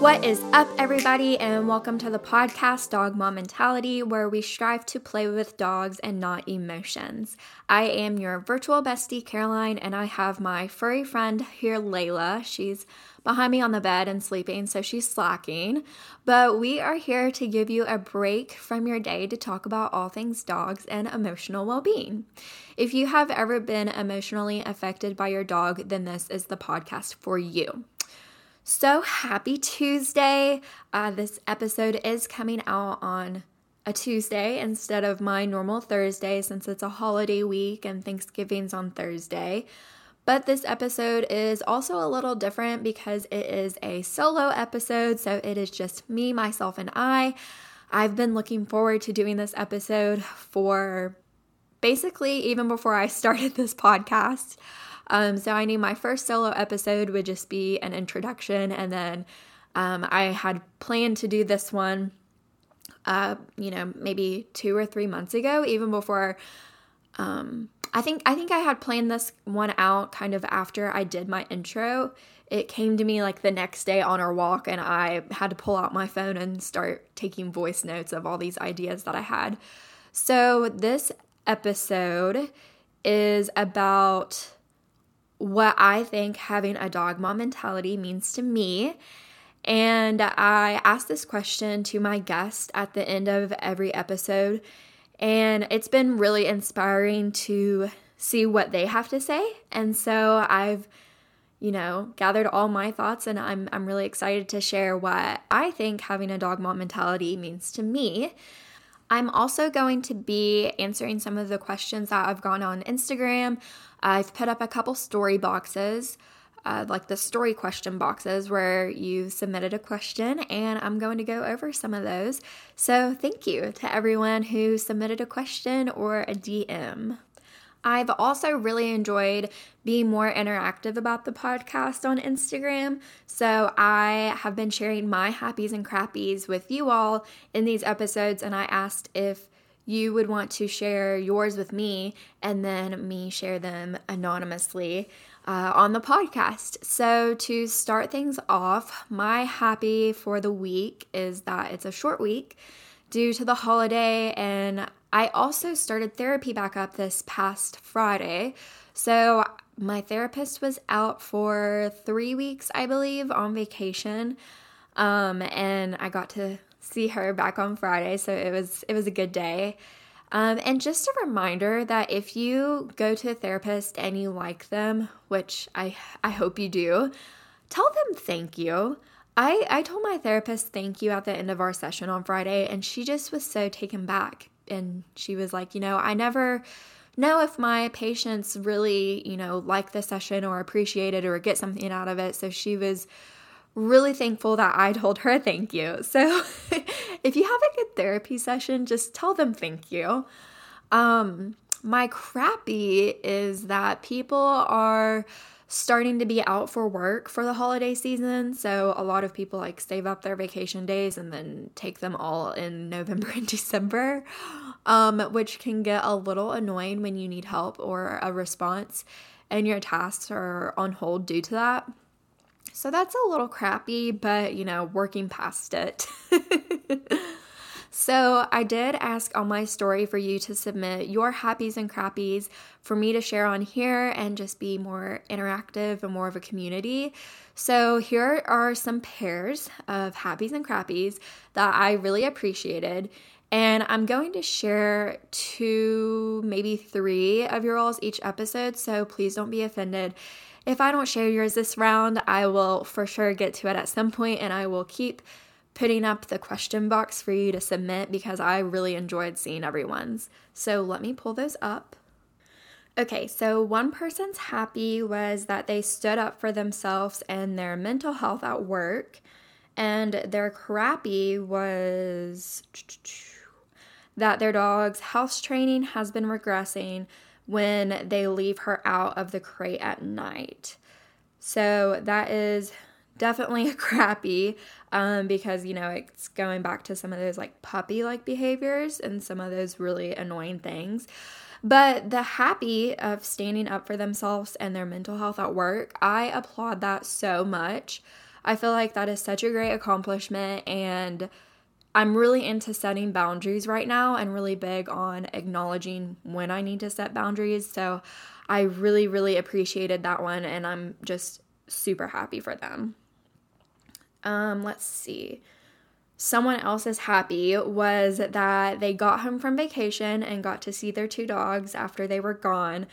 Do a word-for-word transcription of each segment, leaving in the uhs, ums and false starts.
What is up, everybody, and welcome to the podcast Dog Mom Mentality, where we strive to play with dogs and not emotions. I am your virtual bestie, Caroline, and I have my furry friend here, Layla. She's behind me on the bed and sleeping, so she's slacking. But we are here to give you a break from your day to talk about all things dogs and emotional well-being. If you have ever been emotionally affected by your dog, then this is the podcast for you. So happy Tuesday. Uh, this episode is coming out on a Tuesday instead of my normal Thursday, since it's a holiday week and Thanksgiving's on Thursday. But this episode is also a little different because it is a solo episode, so it is just me, myself, and I. I've been looking forward to doing this episode for basically even before I started this podcast. Um, so I knew my first solo episode would just be an introduction, and then um, I had planned to do this one, uh, you know, maybe two or three months ago, even before. Um, I think I think I had planned this one out kind of after I did my intro. It came to me like the next day on our walk, and I had to pull out my phone and start taking voice notes of all these ideas that I had. So this episode is about what I think having a dog mom mentality means to me. And I asked this question to my guest at the end of every episode, and it's been really inspiring to see what they have to say. And so I've, you know, gathered all my thoughts, and I'm I'm really excited to share what I think having a dog mom mentality means to me. I'm also going to be answering some of the questions that I've gotten on Instagram. I've put up a couple story boxes, uh, like the story question boxes, where you submitted a question, and I'm going to go over some of those. So thank you to everyone who submitted a question or a D M. I've also really enjoyed being more interactive about the podcast on Instagram, so I have been sharing my happies and crappies with you all in these episodes, and I asked if you would want to share yours with me, and then me share them anonymously uh, on the podcast. So to start things off, my happy for the week is that it's a short week due to the holiday, and I also started therapy back up this past Friday. So my therapist was out for three weeks, I believe, on vacation. Um, and I got to see her back on Friday. So it was it was a good day. Um, and just a reminder that if you go to a therapist and you like them, which I, I hope you do, tell them thank you. I, I told my therapist thank you at the end of our session on Friday, and she just was so taken back. And she was like, you know, I never know if my patients really, you know, like the session or appreciate it or get something out of it. So she was really thankful that I told her thank you. So if you have a good therapy session, just tell them thank you. Um, my crappy is that people are starting to be out for work for the holiday season. So a lot of people like save up their vacation days and then take them all in November and December, um, which can get a little annoying when you need help or a response and your tasks are on hold due to that. So that's a little crappy, but you know, working past it. So I did ask on my story for you to submit your happies and crappies for me to share on here and just be more interactive and more of a community. So here are some pairs of happies and crappies that I really appreciated. And I'm going to share two, maybe three of your all's each episode. So please don't be offended if I don't share yours this round. I will for sure get to it at some point, and I will keep putting up the question box for you to submit because I really enjoyed seeing everyone's. So let me pull those up. Okay, so one person's happy was that they stood up for themselves and their mental health at work, and their crappy was that their dog's house training has been regressing when they leave her out of the crate at night. So that is definitely a crappy, um, because, you know, it's going back to some of those like puppy-like behaviors and some of those really annoying things. But the happy of standing up for themselves and their mental health at work, I applaud that so much. I feel like that is such a great accomplishment, and I'm really into setting boundaries right now and really big on acknowledging when I need to set boundaries. So I really, really appreciated that one, and I'm just super happy for them. Um, let's see. Someone else's happy was that they got home from vacation and got to see their two dogs after they were gone.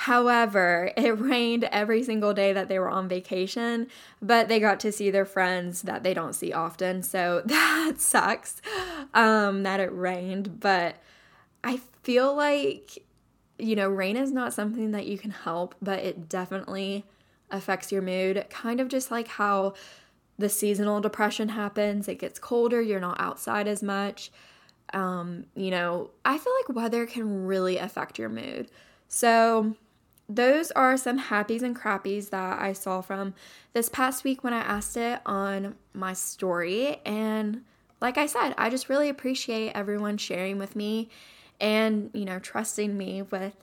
However, it rained every single day that they were on vacation, but they got to see their friends that they don't see often, so that sucks um, that it rained. But I feel like, you know, rain is not something that you can help, but it definitely affects your mood, kind of just like how the seasonal depression happens. It gets colder, you're not outside as much. Um, you know, I feel like weather can really affect your mood. So those are some happies and crappies that I saw from this past week when I asked it on my story. And like I said, I just really appreciate everyone sharing with me and, you know, trusting me with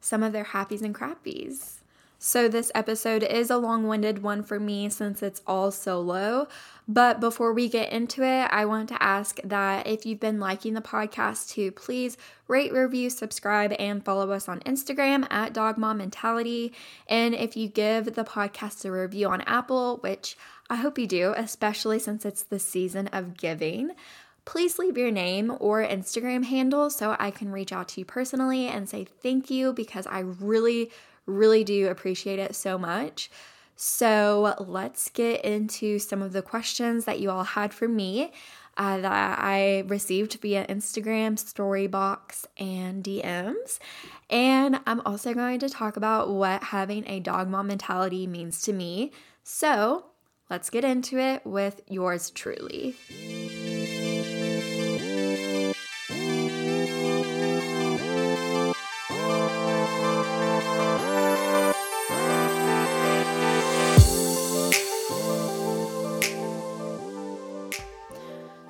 some of their happies and crappies. So this episode is a long-winded one for me since it's all solo, but before we get into it, I want to ask that if you've been liking the podcast to please rate, review, subscribe, and follow us on Instagram at Dog Mom Mentality, and if you give the podcast a review on Apple, which I hope you do, especially since it's the season of giving, please leave your name or Instagram handle so I can reach out to you personally and say thank you, because I really Really do appreciate it so much. So let's get into some of the questions that you all had for me uh, that I received via Instagram, story box, and D Ms. And I'm also going to talk about what having a dog mom mentality means to me. So let's get into it with yours truly.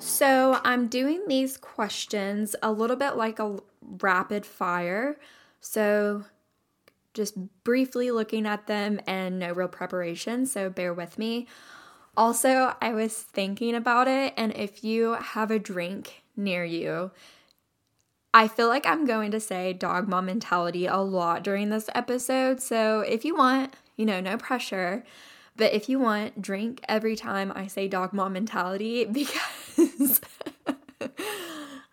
So I'm doing these questions a little bit like a rapid fire, so just briefly looking at them and no real preparation, so bear with me. Also, I was thinking about it, and if you have a drink near you, I feel like I'm going to say dog mom mentality a lot during this episode, so if you want, you know, no pressure. But if you want, drink every time I say dog mom mentality, because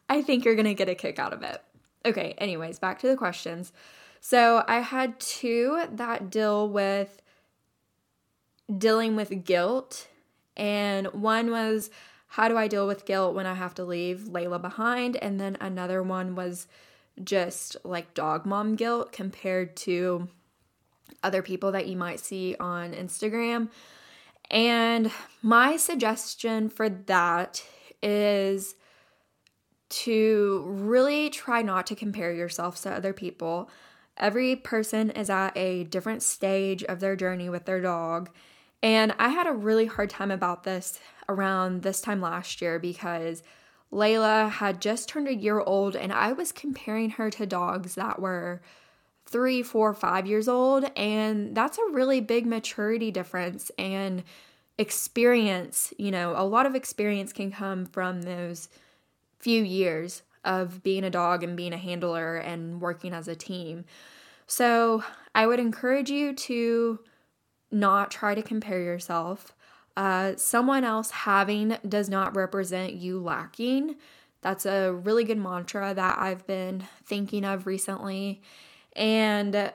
I think you're going to get a kick out of it. Okay, anyways, back to the questions. So I had two that deal with dealing with guilt. And one was, how do I deal with guilt when I have to leave Layla behind? And then another one was just like dog mom guilt compared to other people that you might see on Instagram. And my suggestion for that is to really try not to compare yourself to other people. Every person is at a different stage of their journey with their dog. And I had a really hard time about this around this time last year because Layla had just turned a year old and I was comparing her to dogs that were three, four, five years old, and that's a really big maturity difference and experience. You know, a lot of experience can come from those few years of being a dog and being a handler and working as a team. So I would encourage you to not try to compare yourself. Uh, someone else having does not represent you lacking. That's a really good mantra that I've been thinking of recently. And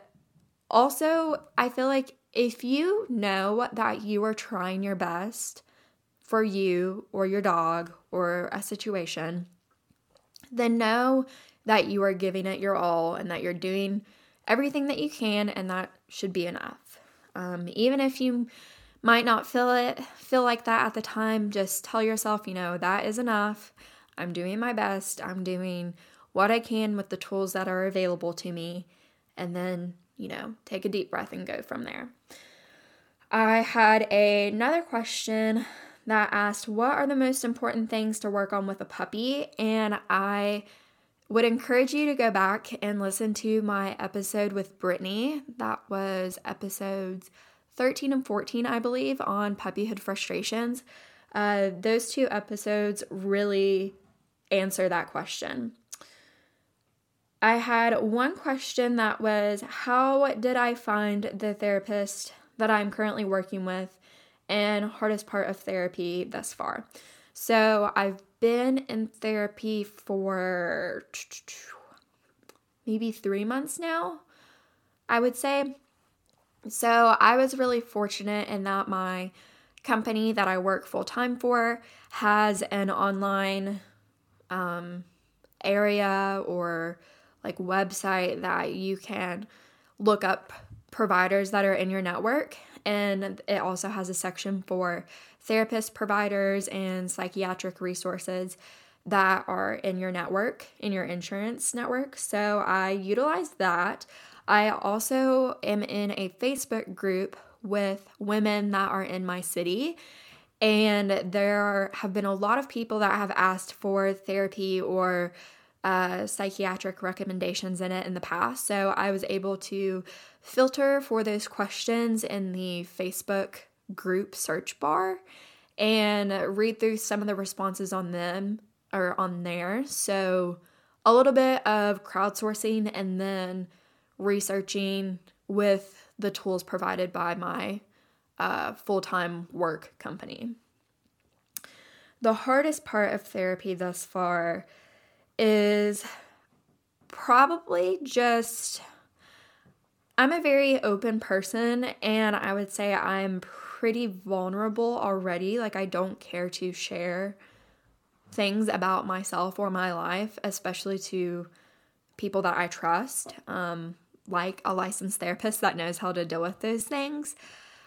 also, I feel like if you know that you are trying your best for you or your dog or a situation, then know that you are giving it your all and that you're doing everything that you can, and that should be enough. Um, even if you might not feel it, feel like that at the time, just tell yourself, you know, that is enough. I'm doing my best. I'm doing what I can with the tools that are available to me. And then, you know, take a deep breath and go from there. I had a, another question that asked, what are the most important things to work on with a puppy? And I would encourage you to go back and listen to my episode with Brittany. That was episodes thirteen and fourteen, I believe, on puppyhood frustrations. Uh, those two episodes really answer that question. I had one question that was, how did I find the therapist that I'm currently working with, and hardest part of therapy thus far? So I've been in therapy for maybe three months now, I would say. So I was really fortunate in that my company that I work full-time for has an online um, area or like website that you can look up providers that are in your network. And it also has a section for therapist providers and psychiatric resources that are in your network, in your insurance network. So I utilized that. I also am in a Facebook group with women that are in my city, and there have been a lot of people that have asked for therapy or uh, psychiatric recommendations in it in the past. So I was able to filter for those questions in the Facebook group search bar and read through some of the responses on them or on there. So a little bit of crowdsourcing and then researching with the tools provided by my uh, full-time work company. The hardest part of therapy thus far is probably just, I'm a very open person, and I would say I'm pretty vulnerable already. Like, I don't care to share things about myself or my life, especially to people that I trust, um, like a licensed therapist that knows how to deal with those things.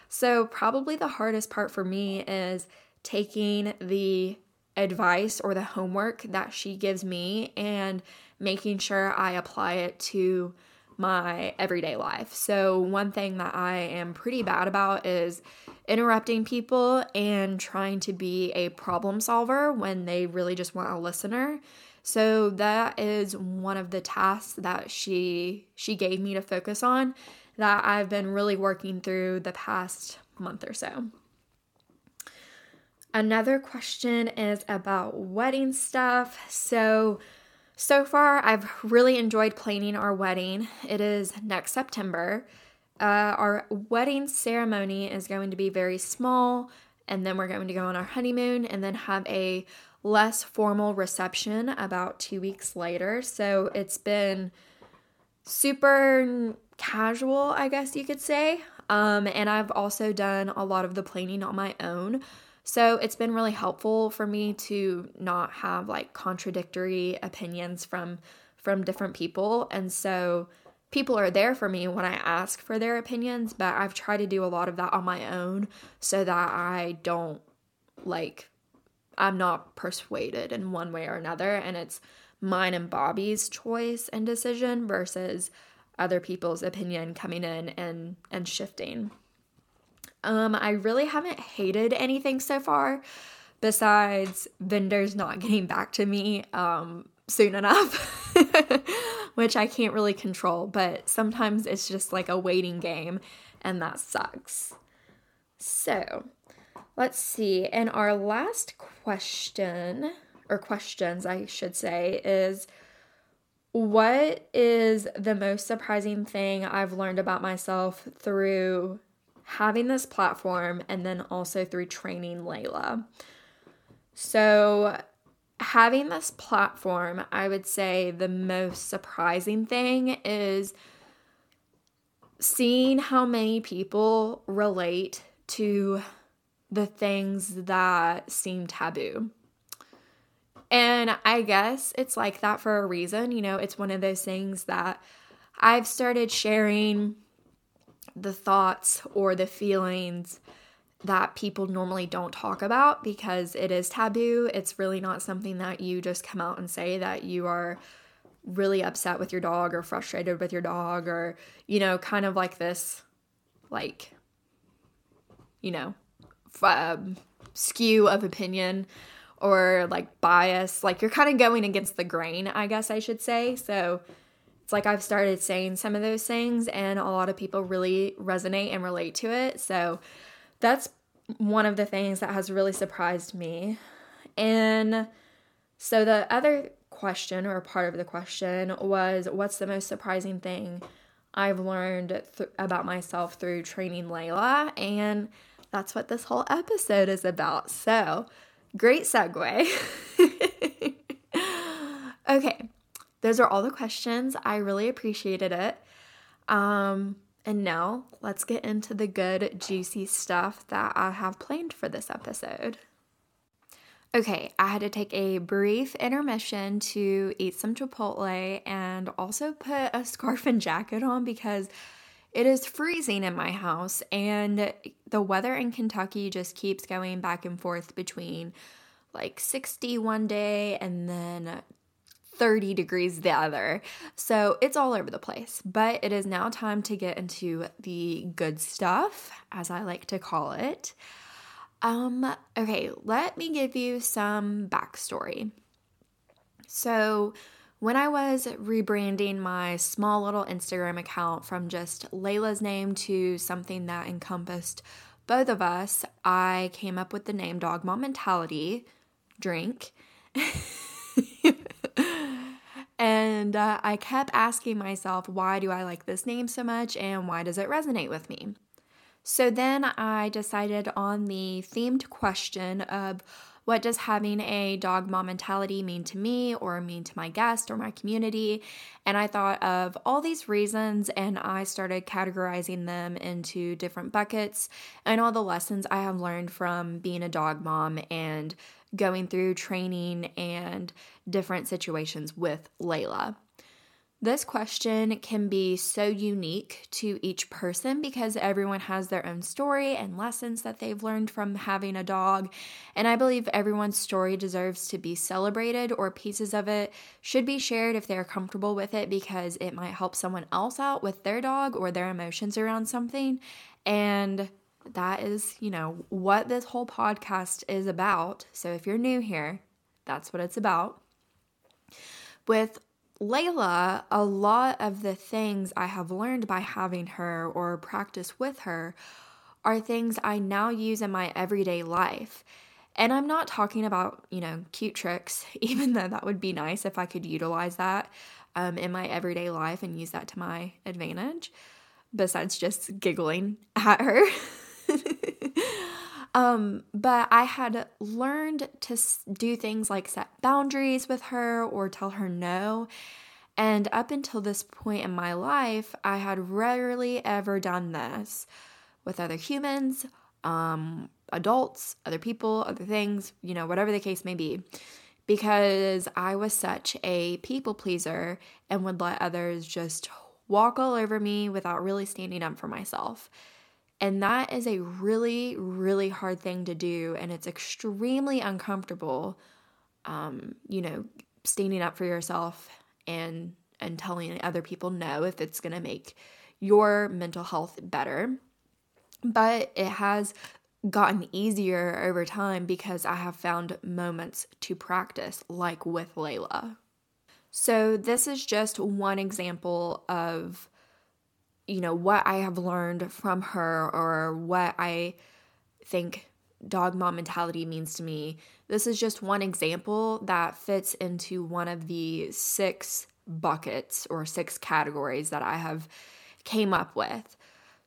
So probably the hardest part for me is taking the advice or the homework that she gives me and making sure I apply it to my everyday life. So one thing that I am pretty bad about is interrupting people and trying to be a problem solver when they really just want a listener. So that is one of the tasks that she she gave me to focus on that I've been really working through the past month or so. Another question is about wedding stuff. So, so far I've really enjoyed planning our wedding. It is next September. Uh, our wedding ceremony is going to be very small, and then we're going to go on our honeymoon and then have a less formal reception about two weeks later. So it's been super casual, I guess you could say. Um, and I've also done a lot of the planning on my own. So it's been really helpful for me to not have like contradictory opinions from, from different people. And so people are there for me when I ask for their opinions, but I've tried to do a lot of that on my own so that I don't like, I'm not persuaded in one way or another, and it's mine and Bobby's choice and decision versus other people's opinion coming in and, and shifting. Um, I really haven't hated anything so far besides vendors not getting back to me um, soon enough, which I can't really control, but sometimes it's just like a waiting game, and that sucks. So let's see. And our last question, or questions I should say, is what is the most surprising thing I've learned about myself through having this platform and then also through training Layla? So having this platform, I would say the most surprising thing is seeing how many people relate to the things that seem taboo. And I guess it's like that for a reason. You know, it's one of those things that I've started sharing the thoughts or the feelings that people normally don't talk about because it is taboo. It's really not something that you just come out and say that you are really upset with your dog or frustrated with your dog, or, you know, kind of like this, like, you know, Um, skew of opinion or like bias, like you're kind of going against the grain, I guess I should say. So It's like I've started saying some of those things, and a lot of people really resonate and relate to it. So that's one of the things that has really surprised me. And so the other question, or part of the question, was what's the most surprising thing I've learned th- about myself through training Layla? And that's what this whole episode is about. So great segue. Okay, those are all the questions. I really appreciated it. Um, and now let's get into the good, juicy stuff that I have planned for this episode. Okay, I had to take a brief intermission to eat some Chipotle and also put a scarf and jacket on because it is freezing in my house, and the weather in Kentucky just keeps going back and forth between like sixty one day and then thirty degrees the other. So it's all over the place, but it is now time to get into the good stuff, as I like to call it. Um, okay, let me give you some backstory. So when I was rebranding my small little Instagram account from just Layla's name to something that encompassed both of us, I came up with the name Dog Mom Mentality Drink. And uh, I kept asking myself, why do I like this name so much, and why does it resonate with me? So then I decided on the themed question of what does having a dog mom mentality mean to me, or mean to my guest or my community? And I thought of all these reasons, and I started categorizing them into different buckets and all the lessons I have learned from being a dog mom and going through training and different situations with Layla. This question can be so unique to each person because everyone has their own story and lessons that they've learned from having a dog, and I believe everyone's story deserves to be celebrated, or pieces of it should be shared if they're comfortable with it, because it might help someone else out with their dog or their emotions around something, and that is, you know, what this whole podcast is about. So if you're new here, that's what it's about. With Layla, a lot of the things I have learned by having her or practice with her are things I now use in my everyday life. And I'm not talking about, you know, cute tricks, even though that would be nice if I could utilize that um, in my everyday life and use that to my advantage, besides just giggling at her. Um, but I had learned to do things like set boundaries with her or tell her no. And up until this point in my life, I had rarely ever done this with other humans, um, adults, other people, other things, you know, whatever the case may be, because I was such a people pleaser and would let others just walk all over me without really standing up for myself. And that is a really, really hard thing to do, and it's extremely uncomfortable, um, you know, standing up for yourself and and telling other people no if it's going to make your mental health better. But it has gotten easier over time because I have found moments to practice, like with Layla. So this is just one example of, you know, what I have learned from her, or what I think dog mom mentality means to me. This is just one example that fits into one of the six buckets or six categories that I have came up with.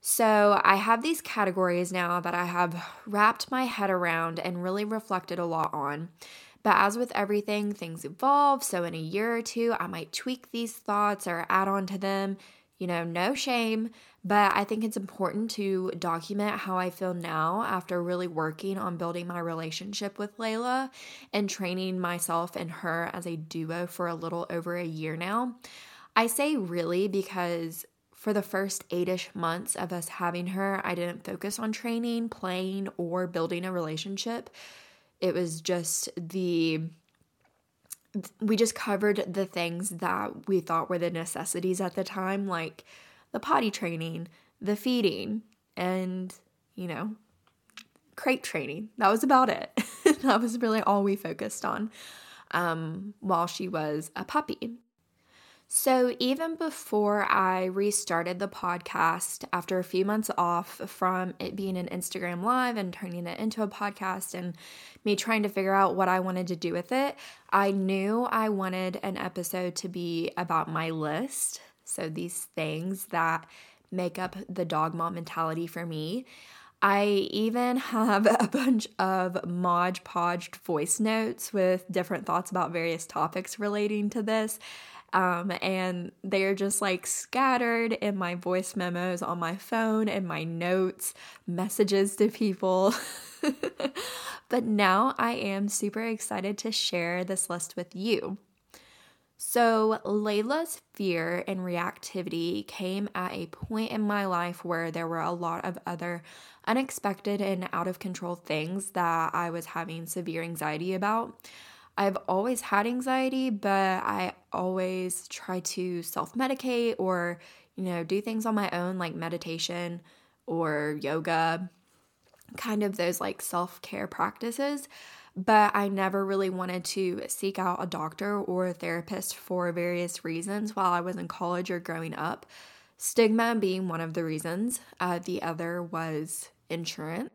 So I have these categories now that I have wrapped my head around and really reflected a lot on. But as with everything, things evolve. So in a year or two, I might tweak these thoughts or add on to them. You know, no shame, but I think it's important to document how I feel now after really working on building my relationship with Layla and training myself and her as a duo for a little over a year now. I say really because for the first eight-ish months of us having her, I didn't focus on training, playing, or building a relationship. It was just the... we just covered the things that we thought were the necessities at the time, like the potty training, the feeding, and, you know, crate training. That was about it. That was really all we focused on um, while she was a puppy. So even before I restarted the podcast, after a few months off from it being an Instagram Live and turning it into a podcast and me trying to figure out what I wanted to do with it, I knew I wanted an episode to be about my list. So these things that make up the dog mom mentality for me. I even have a bunch of Mod Podged voice notes with different thoughts about various topics relating to this. Um, and they're just like scattered in my voice memos on my phone and my notes, messages to people. But now I am super excited to share this list with you. So Layla's fear and reactivity came at a point in my life where there were a lot of other unexpected and out of control things that I was having severe anxiety about. I've always had anxiety, but I always try to self-medicate or, you know, do things on my own like meditation or yoga, kind of those like self-care practices. But I never really wanted to seek out a doctor or a therapist for various reasons while I was in college or growing up. Stigma being one of the reasons. Uh, the other was insurance.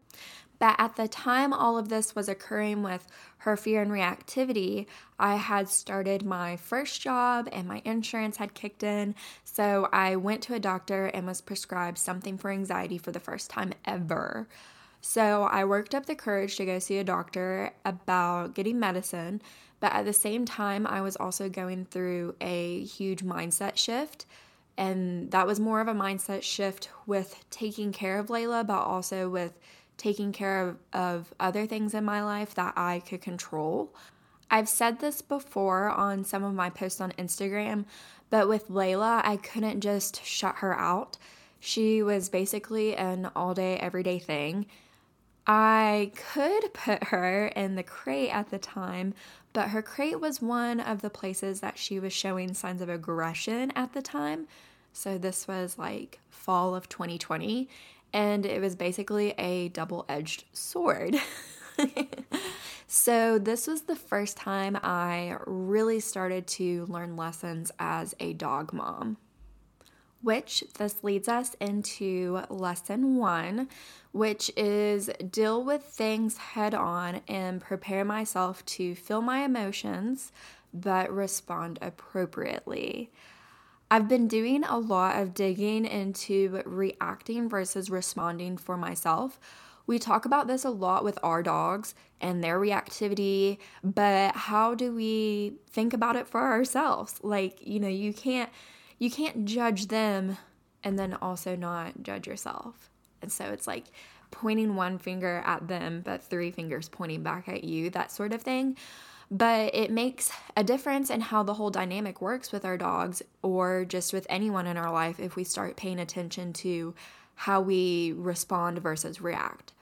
But at the time all of this was occurring with her fear and reactivity, I had started my first job and my insurance had kicked in. So I went to a doctor and was prescribed something for anxiety for the first time ever. So I worked up the courage to go see a doctor about getting medicine. But at the same time, I was also going through a huge mindset shift. And that was more of a mindset shift with taking care of Layla, but also with taking care of, of other things in my life that I could control. I've said this before on some of my posts on Instagram, but with Layla, I couldn't just shut her out. She was basically an all-day, everyday thing. I could put her in the crate at the time, but her crate was one of the places that she was showing signs of aggression at the time. So this was like fall of twenty twenty. And it was basically a double-edged sword. So this was the first time I really started to learn lessons as a dog mom. Which this leads us into lesson one, which is deal with things head on and prepare myself to feel my emotions, but respond appropriately. I've been doing a lot of digging into reacting versus responding for myself. We talk about this a lot with our dogs and their reactivity, but how do we think about it for ourselves? Like, you know, you can't you can't judge them and then also not judge yourself. And so it's like pointing one finger at them, but three fingers pointing back at you, that sort of thing. But it makes a difference in how the whole dynamic works with our dogs or just with anyone in our life if we start paying attention to how we respond versus react.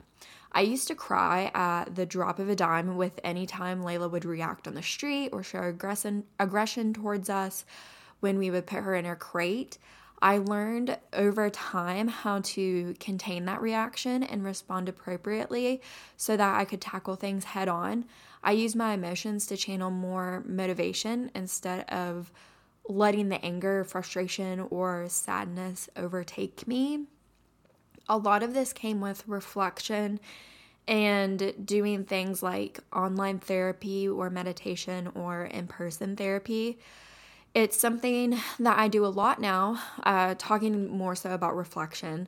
I used to cry at the drop of a dime with any time Layla would react on the street or show aggression, aggression towards us when we would put her in her crate. I learned over time how to contain that reaction and respond appropriately so that I could tackle things head on. I use my emotions to channel more motivation instead of letting the anger, frustration, or sadness overtake me. A lot of this came with reflection and doing things like online therapy or meditation or in-person therapy. It's something that I do a lot now, uh, talking more so about reflection,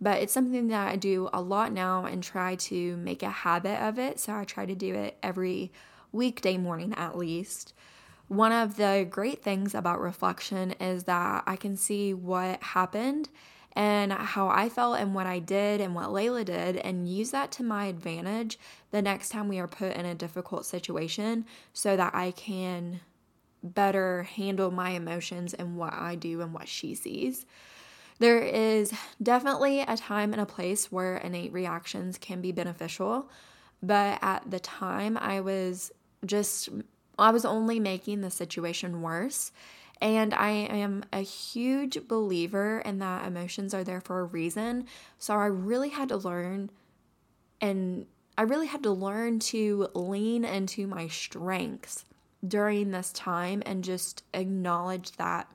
but it's something that I do a lot now and try to make a habit of it. So I try to do it every weekday morning at least. One of the great things about reflection is that I can see what happened and how I felt and what I did and what Layla did and use that to my advantage the next time we are put in a difficult situation so that I can better handle my emotions and what I do and what she sees. There is definitely a time and a place where innate reactions can be beneficial, but at the time I was just, I was only making the situation worse. And I am a huge believer in that emotions are there for a reason. So I really had to learn and I really had to learn to lean into my strengths during this time and just acknowledge that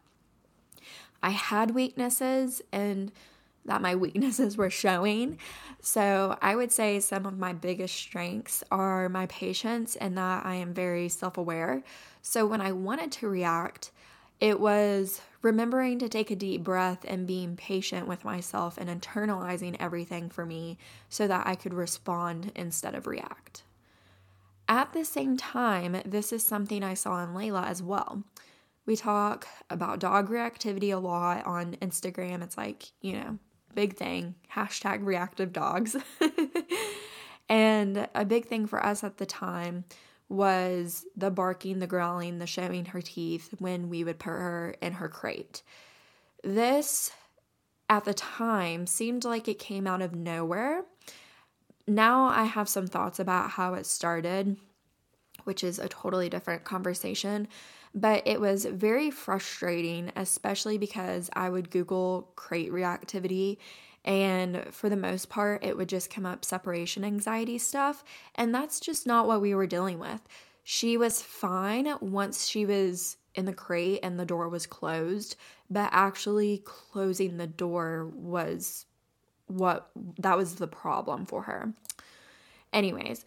I had weaknesses and that my weaknesses were showing. So I would say some of my biggest strengths are my patience and that I am very self-aware. So when I wanted to react, it was remembering to take a deep breath and being patient with myself and internalizing everything for me so that I could respond instead of react. At the same time, this is something I saw in Layla as well. We talk about dog reactivity a lot on Instagram. It's like, you know, big thing, hashtag reactive dogs. And a big thing for us at the time was the barking, the growling, the showing her teeth when we would put her in her crate. This, at the time, seemed like it came out of nowhere. Now I have some thoughts about how it started, which is a totally different conversation, but it was very frustrating, especially because I would Google crate reactivity, and for the most part, it would just come up separation anxiety stuff, and that's just not what we were dealing with. She was fine once she was in the crate and the door was closed, but actually closing the door was what, that was the problem for her. Anyways,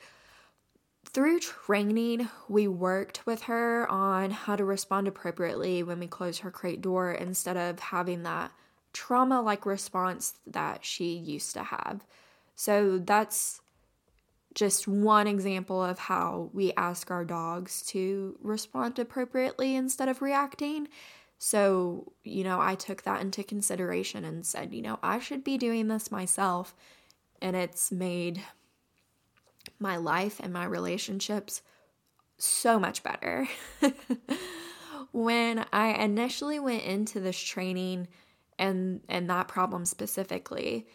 through training, we worked with her on how to respond appropriately when we close her crate door instead of having that trauma-like response that she used to have. So that's just one example of how we ask our dogs to respond appropriately instead of reacting. So, you know, I took that into consideration and said, you know, I should be doing this myself, and it's made my life and my relationships so much better. When I initially went into this training and and that problem specifically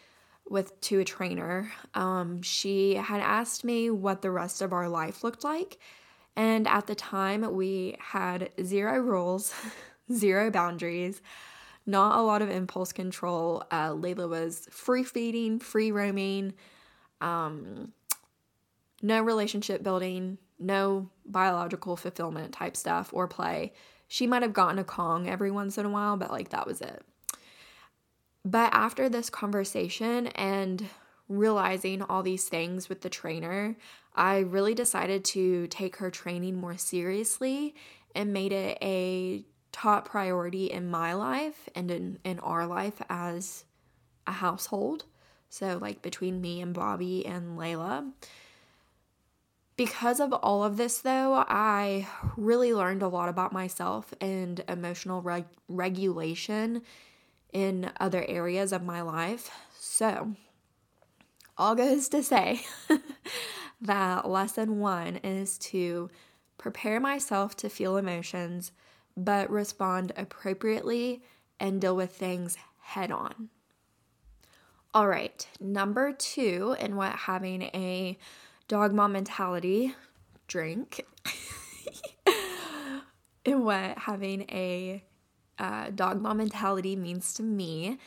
with to a trainer, um, she had asked me what the rest of our life looked like. And at the time, we had zero rules, zero boundaries, not a lot of impulse control. Uh, Layla was free feeding, free roaming, um, no relationship building, no biological fulfillment type stuff or play. She might have gotten a Kong every once in a while, but like that was it. But after this conversation and realizing all these things with the trainer, I really decided to take her training more seriously and made it a top priority in my life and in, in our life as a household. So like between me and Bobby and Layla. Because of all of this, though, I really learned a lot about myself and emotional reg- regulation in other areas of my life. So, all goes to say that lesson one is to prepare myself to feel emotions, but respond appropriately and deal with things head on. All right, number two in what having a dog mom mentality drink and what having a Uh, dog mom mentality means to me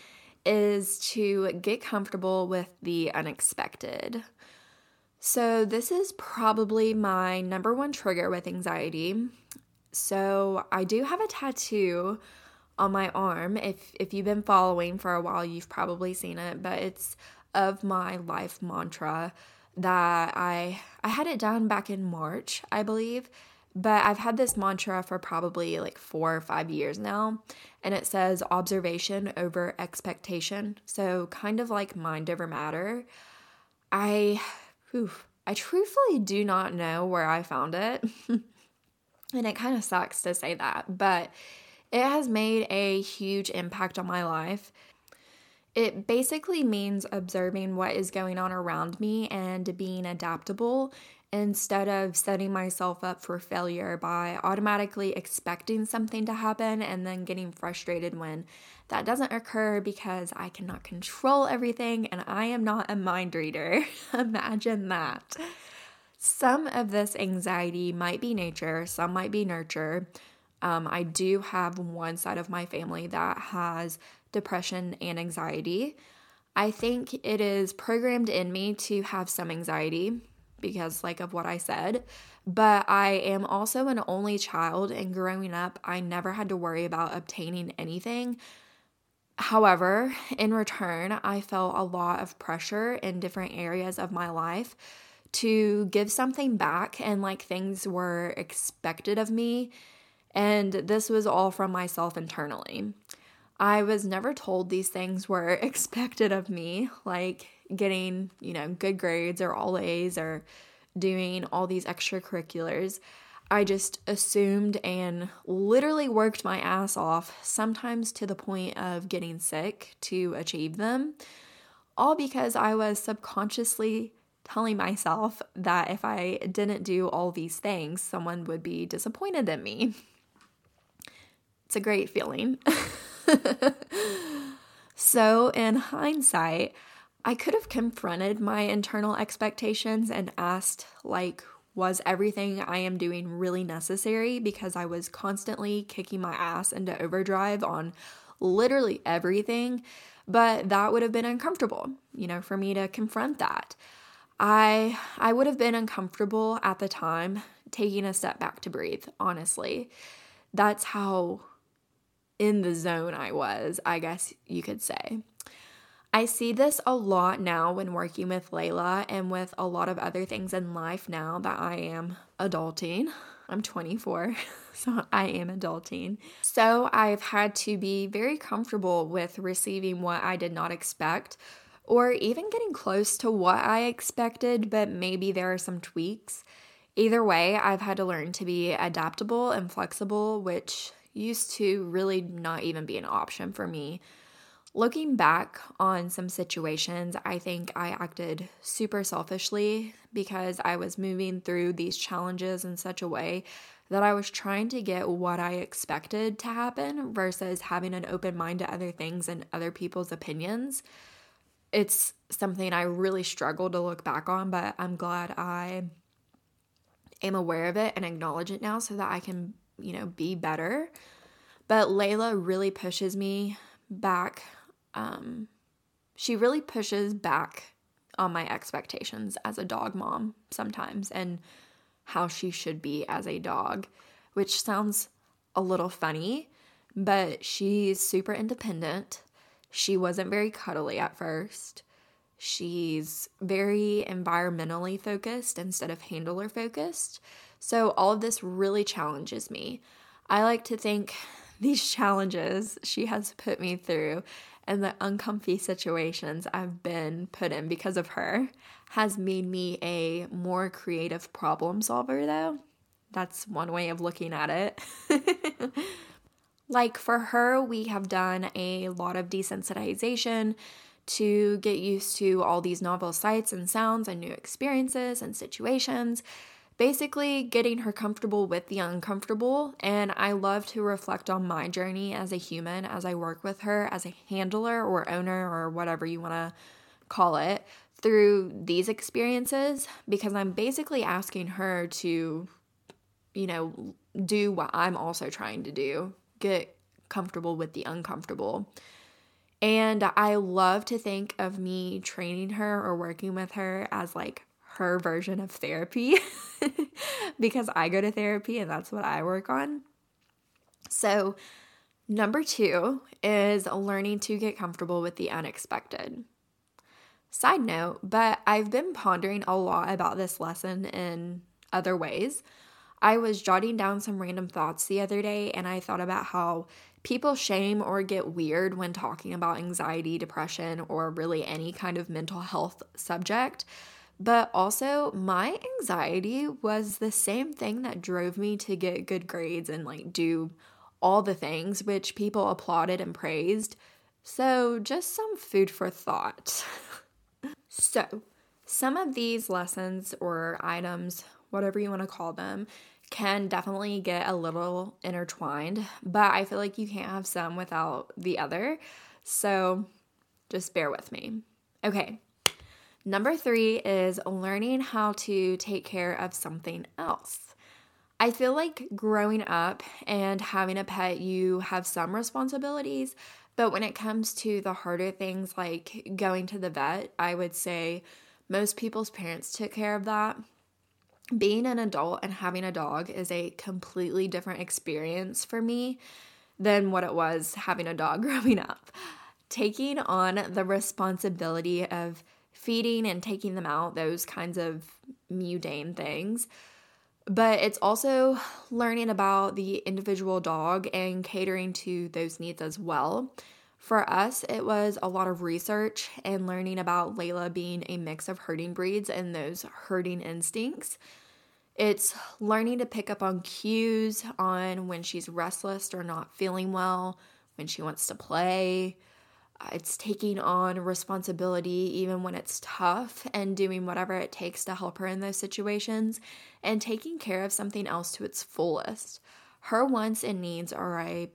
is to get comfortable with the unexpected. So this is probably my number one trigger with anxiety. So I do have a tattoo on my arm. If if you've been following for a while, you've probably seen it, but it's of my life mantra that I I had it done back in March, I believe. But I've had this mantra for probably like four or five years now, and it says observation over expectation. So kind of like mind over matter. I, oof, I truthfully do not know where I found it, and it kind of sucks to say that, but it has made a huge impact on my life. It basically means observing what is going on around me and being adaptable instead of setting myself up for failure by automatically expecting something to happen and then getting frustrated when that doesn't occur because I cannot control everything and I am not a mind reader. Imagine that. Some of this anxiety might be nature, some might be nurture. Um, I do have one side of my family that has depression and anxiety. I think it is programmed in me to have some anxiety, because like of what I said, but I am also an only child, and growing up, I never had to worry about obtaining anything. However, in return, I felt a lot of pressure in different areas of my life to give something back, and like things were expected of me, and this was all from myself internally. I was never told these things were expected of me, like getting, you know, good grades or all A's or doing all these extracurriculars. I just assumed and literally worked my ass off, sometimes to the point of getting sick, to achieve them, all because I was subconsciously telling myself that if I didn't do all these things, someone would be disappointed in me. It's a great feeling. So in hindsight, I could have confronted my internal expectations and asked, like, was everything I am doing really necessary? Because I was constantly kicking my ass into overdrive on literally everything, but that would have been uncomfortable, you know, for me to confront that. I I would have been uncomfortable at the time, taking a step back to breathe, honestly. That's how in the zone I was, I guess you could say. I see this a lot now when working with Layla and with a lot of other things in life now that I am adulting. I'm twenty-four, so I am adulting. So I've had to be very comfortable with receiving what I did not expect, or even getting close to what I expected, but maybe there are some tweaks. Either way, I've had to learn to be adaptable and flexible, which used to really not even be an option for me. Looking back on some situations, I think I acted super selfishly because I was moving through these challenges in such a way that I was trying to get what I expected to happen versus having an open mind to other things and other people's opinions. It's something I really struggle to look back on, but I'm glad I am aware of it and acknowledge it now so that I can, you know, be better. But Layla really pushes me back. Um, she really pushes back on my expectations as a dog mom sometimes, and how she should be as a dog, which sounds a little funny, but she's super independent. She wasn't very cuddly at first. She's very environmentally focused instead of handler focused. So all of this really challenges me. I like to think these challenges she has put me through and the uncomfy situations I've been put in because of her has made me a more creative problem solver, though. That's one way of looking at it. Like for her, we have done a lot of desensitization to get used to all these novel sights and sounds and new experiences and situations. Basically getting her comfortable with the uncomfortable, and I love to reflect on my journey as a human as I work with her as a handler or owner or whatever you want to call it through these experiences, because I'm basically asking her to, you know, do what I'm also trying to do, get comfortable with the uncomfortable. And I love to think of me training her or working with her as like her version of therapy because I go to therapy and that's what I work on. So number two is learning to get comfortable with the unexpected. Side note, but I've been pondering a lot about this lesson in other ways. I was jotting down some random thoughts the other day, and I thought about how people shame or get weird when talking about anxiety, depression, or really any kind of mental health subject. But also, my anxiety was the same thing that drove me to get good grades and like do all the things which people applauded and praised. So just some food for thought. So some of these lessons or items, whatever you want to call them, can definitely get a little intertwined, but I feel like you can't have some without the other. So just bear with me. Okay. Number three is learning how to take care of something else. I feel like growing up and having a pet, you have some responsibilities, but when it comes to the harder things like going to the vet, I would say most people's parents took care of that. Being an adult and having a dog is a completely different experience for me than what it was having a dog growing up. taking on the responsibility of feeding and taking them out, those kinds of mundane things. But it's also learning about the individual dog and catering to those needs as well. For us, it was a lot of research and learning about Layla being a mix of herding breeds and those herding instincts. It's learning to pick up on cues on when she's restless or not feeling well, when she wants to play. It's taking on responsibility even when it's tough and doing whatever it takes to help her in those situations and taking care of something else to its fullest. Her wants and needs are a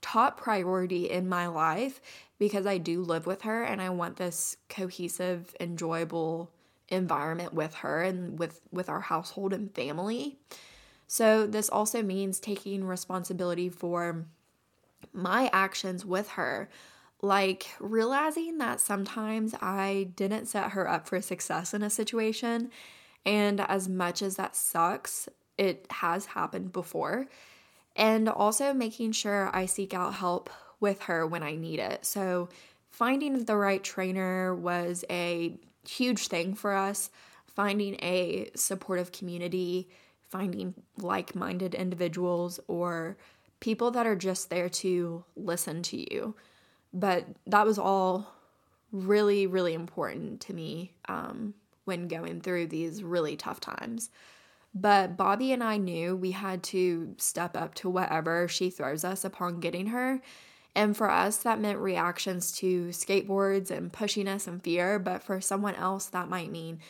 top priority in my life because I do live with her and I want this cohesive, enjoyable environment with her and with, with our household and family. So this also means taking responsibility for my actions with her. Like realizing that sometimes I didn't set her up for success in a situation, and as much as that sucks, it has happened before. And also making sure I seek out help with her when I need it. So finding the right trainer was a huge thing for us. Finding a supportive community, finding like-minded individuals or people that are just there to listen to you. But that was all really, really important to me um, when going through these really tough times. But Bobby and I knew we had to step up to whatever she throws us upon getting her. And for us, that meant reactions to skateboards and pushiness and fear. But for someone else, that might mean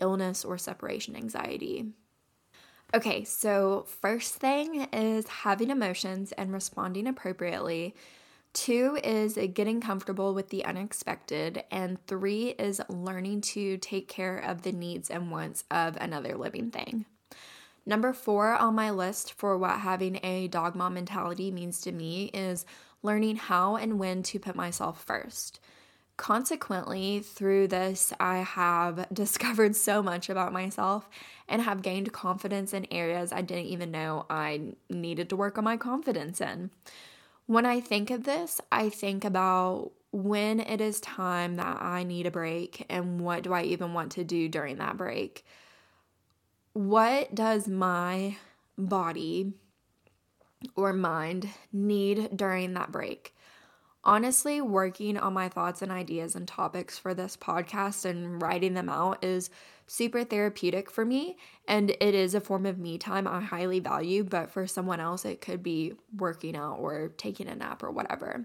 illness or separation anxiety. Okay, so first thing is having emotions and responding appropriately. Two is getting comfortable with the unexpected, and three is learning to take care of the needs and wants of another living thing. Number four on my list for what having a dog mom mentality means to me is learning how and when to put myself first. Consequently, through this, I have discovered so much about myself and have gained confidence in areas I didn't even know I needed to work on my confidence in. When I think of this, I think about when it is time that I need a break and what do I even want to do during that break. What does my body or mind need during that break? Honestly, working on my thoughts and ideas and topics for this podcast and writing them out is super therapeutic for me, and it is a form of me time I highly value, but for someone else, it could be working out or taking a nap or whatever.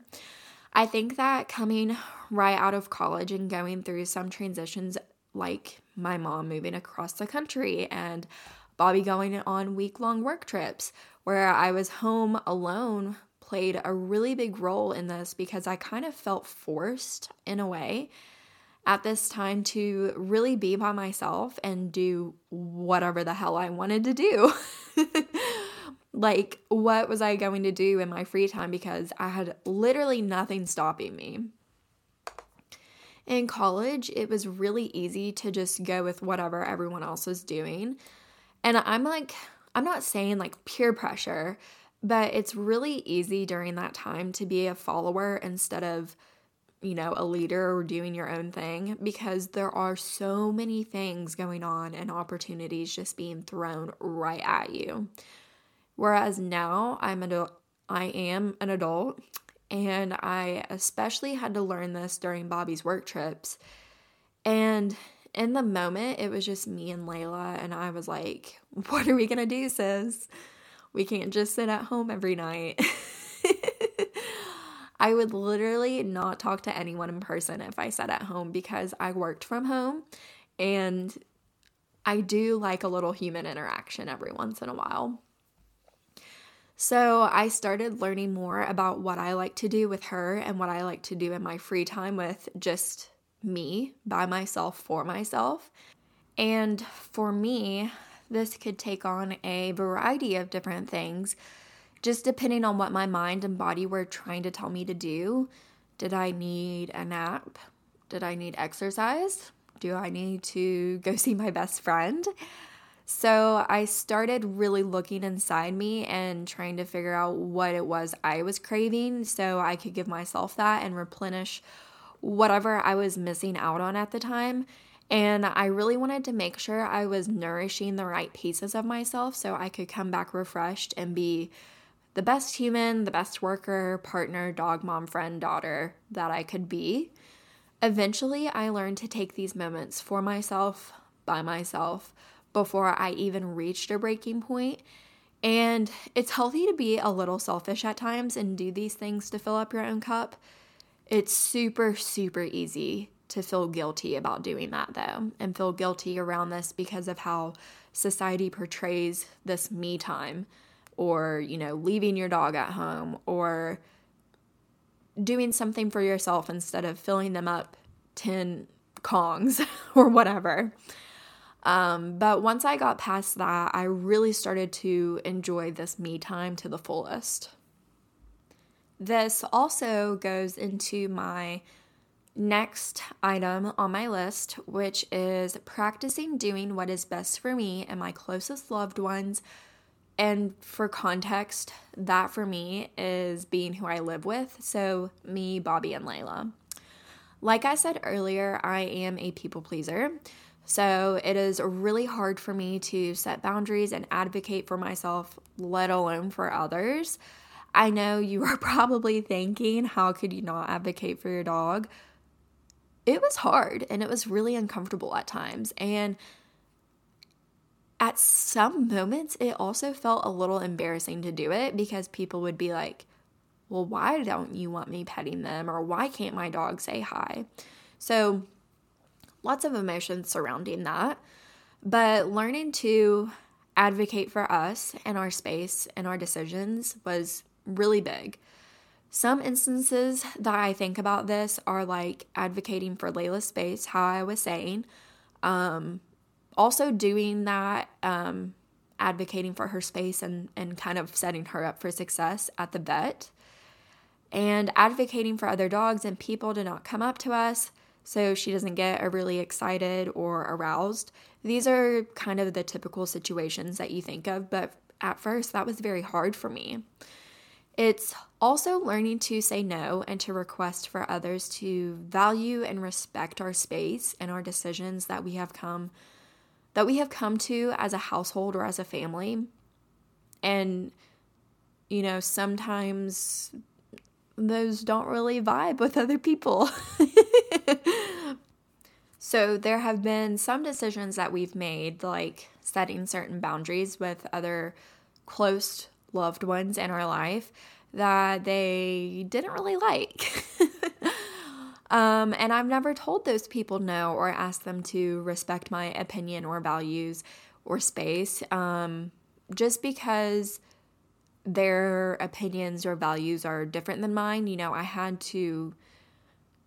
I think that coming right out of college and going through some transitions, like my mom moving across the country and Bobby going on week-long work trips where I was home alone, played a really big role in this because I kind of felt forced in a way at this time to really be by myself and do whatever the hell I wanted to do. Like, what was I going to do in my free time? Because I had literally nothing stopping me. In college, it was really easy to just go with whatever everyone else was doing. And I'm like, I'm not saying like peer pressure, but it's really easy during that time to be a follower instead of, you know, a leader or doing your own thing, because there are so many things going on and opportunities just being thrown right at you. Whereas now I'm an adult, I am an adult, and I especially had to learn this during Bobby's work trips. And in the moment, it was just me and Layla, and I was like, "What are we gonna do, sis? We can't just sit at home every night." I would literally not talk to anyone in person if I sat at home because I worked from home and I do like a little human interaction every once in a while. So I started learning more about what I like to do with her and what I like to do in my free time with just me, by myself, for myself. And for me, this could take on a variety of different things, just depending on what my mind and body were trying to tell me to do. Did I need a nap? Did I need exercise? Do I need to go see my best friend? So I started really looking inside me and trying to figure out what it was I was craving so I could give myself that and replenish whatever I was missing out on at the time. And I really wanted to make sure I was nourishing the right pieces of myself so I could come back refreshed and be the best human, the best worker, partner, dog, mom, friend, daughter that I could be. Eventually, I learned to take these moments for myself, by myself, before I even reached a breaking point. And it's healthy to be a little selfish at times and do these things to fill up your own cup. It's super, super easy to feel guilty about doing that, though, and feel guilty around this because of how society portrays this me time, or, you know, leaving your dog at home, or doing something for yourself instead of filling them up ten Kongs or whatever. Um, but once I got past that, I really started to enjoy this me time to the fullest. This also goes into my next item on my list, which is practicing doing what is best for me and my closest loved ones. And for context, that for me is being who I live with. So me, Bobby, and Layla. Like I said earlier, I am a people pleaser. So it is really hard for me to set boundaries and advocate for myself, let alone for others. I know you are probably thinking, how could you not advocate for your dog? It was hard, and it was really uncomfortable at times. And at some moments, it also felt a little embarrassing to do it because people would be like, well, why don't you want me petting them? Or why can't my dog say hi? So lots of emotions surrounding that, but learning to advocate for us and our space and our decisions was really big. Some instances that I think about this are like advocating for Layla's space, how I was saying. Um, also doing that, um, advocating for her space and, and kind of setting her up for success at the vet. And advocating for other dogs and people to not come up to us, so she doesn't get overly excited or aroused. These are kind of the typical situations that you think of, but at first that was very hard for me. It's also learning to say no and to request for others to value and respect our space and our decisions that we have come that we have come to as a household or as a family. And, you know, sometimes those don't really vibe with other people. So there have been some decisions that we've made, like setting certain boundaries with other close loved ones in our life that they didn't really like. um, and I've never told those people no or asked them to respect my opinion or values or space, um, just because their opinions or values are different than mine. You know, I had to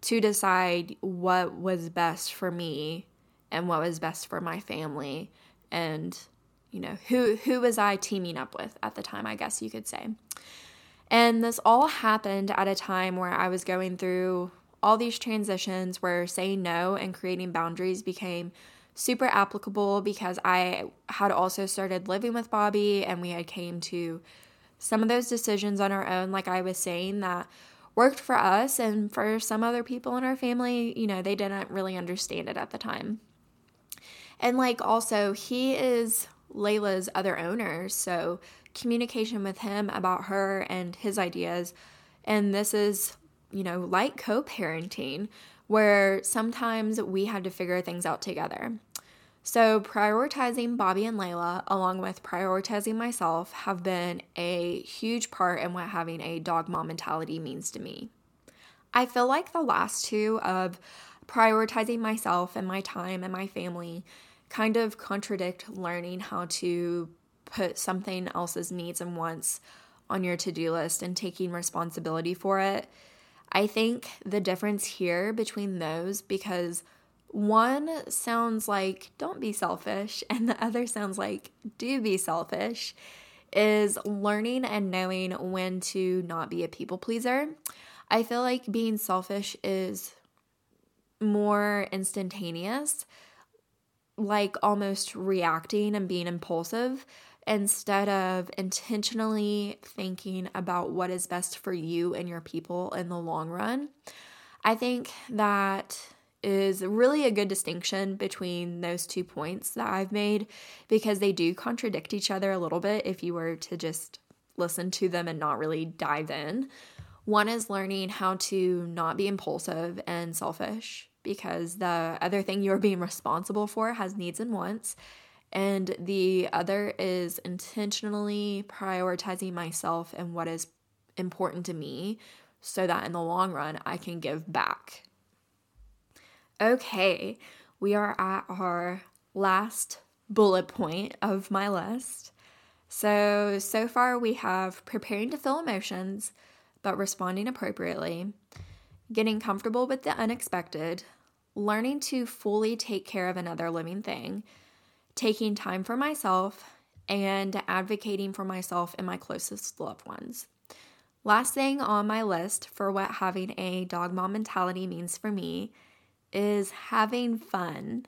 to decide what was best for me and what was best for my family and, you know, who who was I teaming up with at the time, I guess you could say. And this all happened at a time where I was going through all these transitions where saying no and creating boundaries became super applicable because I had also started living with Bobby, and we had came to some of those decisions on our own, like I was saying, that worked for us, and for some other people in our family, you know, they didn't really understand it at the time. And like also, he is Layla's other owner, so communication with him about her and his ideas, and this is, you know, like co-parenting, where sometimes we had to figure things out together. So prioritizing Bobby and Layla, along with prioritizing myself, have been a huge part in what having a dog mom mentality means to me. I feel like the last two of prioritizing myself and my time and my family kind of contradict learning how to put something else's needs and wants on your to-do list and taking responsibility for it. I think the difference here between those, because one sounds like don't be selfish and the other sounds like do be selfish, is learning and knowing when to not be a people pleaser. I feel like being selfish is more instantaneous. like almost reacting and being impulsive instead of intentionally thinking about what is best for you and your people in the long run. I think that is really a good distinction between those two points that I've made, because they do contradict each other a little bit if you were to just listen to them and not really dive in. One is learning how to not be impulsive and selfish, because the other thing you're being responsible for has needs and wants. And the other is intentionally prioritizing myself and what is important to me so that in the long run I can give back. Okay, we are at our last bullet point of my list. So, so far we have preparing to feel emotions, but responding appropriately, getting comfortable with the unexpected, learning to fully take care of another living thing, taking time for myself, and advocating for myself and my closest loved ones. Last thing on my list for what having a dog mom mentality means for me is having fun.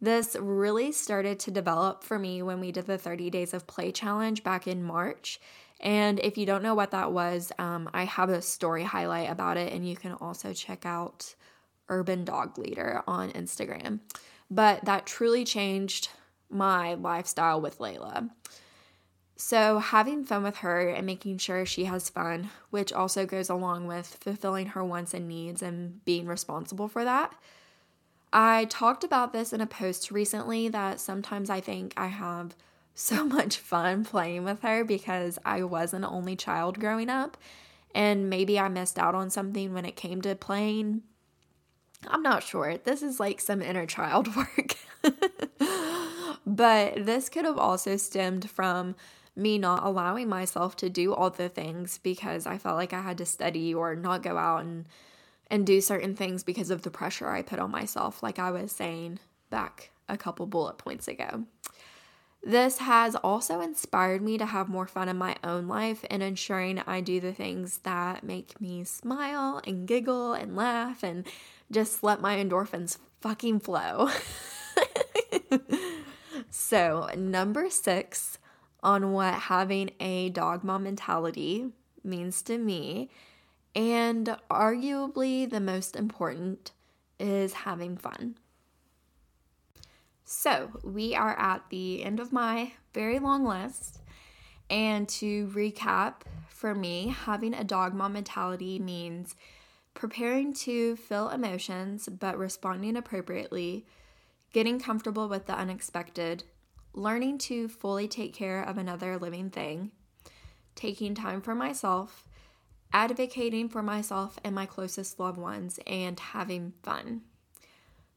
This really started to develop for me when we did the thirty days of play challenge back in March. And if you don't know what that was, um, I have a story highlight about it, and you can also check out Urban Dog Leader on Instagram. But that truly changed my lifestyle with Layla. So having fun with her and making sure she has fun, which also goes along with fulfilling her wants and needs and being responsible for that. I talked about this in a post recently that sometimes I think I have so much fun playing with her because I was an only child growing up, and maybe I missed out on something when it came to playing. I'm not sure. This is like some inner child work. But this could have also stemmed from me not allowing myself to do all the things because I felt like I had to study or not go out and, and do certain things because of the pressure I put on myself, like I was saying back a couple bullet points ago. This has also inspired me to have more fun in my own life and ensuring I do the things that make me smile and giggle and laugh and just let my endorphins fucking flow. So, number six on what having a dog mom mentality means to me, and arguably the most important, is having fun. So, we are at the end of my very long list, and to recap, for me, having a dog mom mentality means preparing to feel emotions but responding appropriately, getting comfortable with the unexpected, learning to fully take care of another living thing, taking time for myself, advocating for myself and my closest loved ones, and having fun.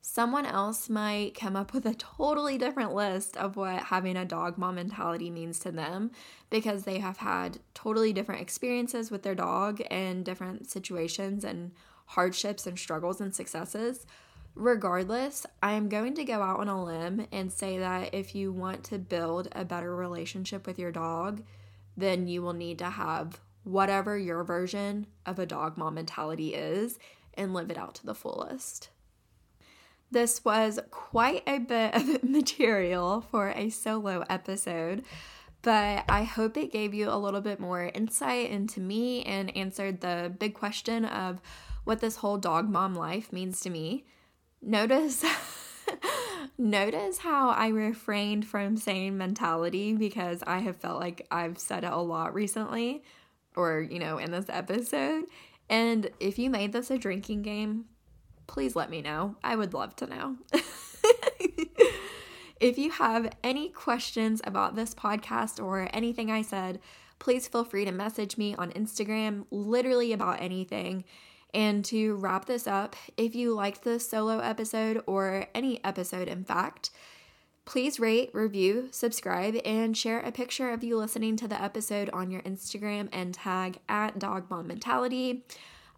Someone else might come up with a totally different list of what having a dog mom mentality means to them because they have had totally different experiences with their dog and different situations and hardships and struggles and successes. Regardless, I am going to go out on a limb and say that if you want to build a better relationship with your dog, then you will need to have whatever your version of a dog mom mentality is and live it out to the fullest. This was quite a bit of material for a solo episode, but I hope it gave you a little bit more insight into me and answered the big question of what this whole dog mom life means to me. Notice, notice how I refrained from saying mentality because I have felt like I've said it a lot recently, or, you know, in this episode. And if you made this a drinking game, please let me know. I would love to know. If you have any questions about this podcast or anything I said, please feel free to message me on Instagram, literally about anything. And to wrap this up, if you liked this solo episode or any episode, in fact, please rate, review, subscribe, and share a picture of you listening to the episode on your Instagram and tag at Dog Mom Mentality.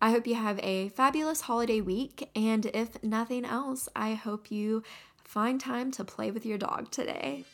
I hope you have a fabulous holiday week, and if nothing else, I hope you find time to play with your dog today.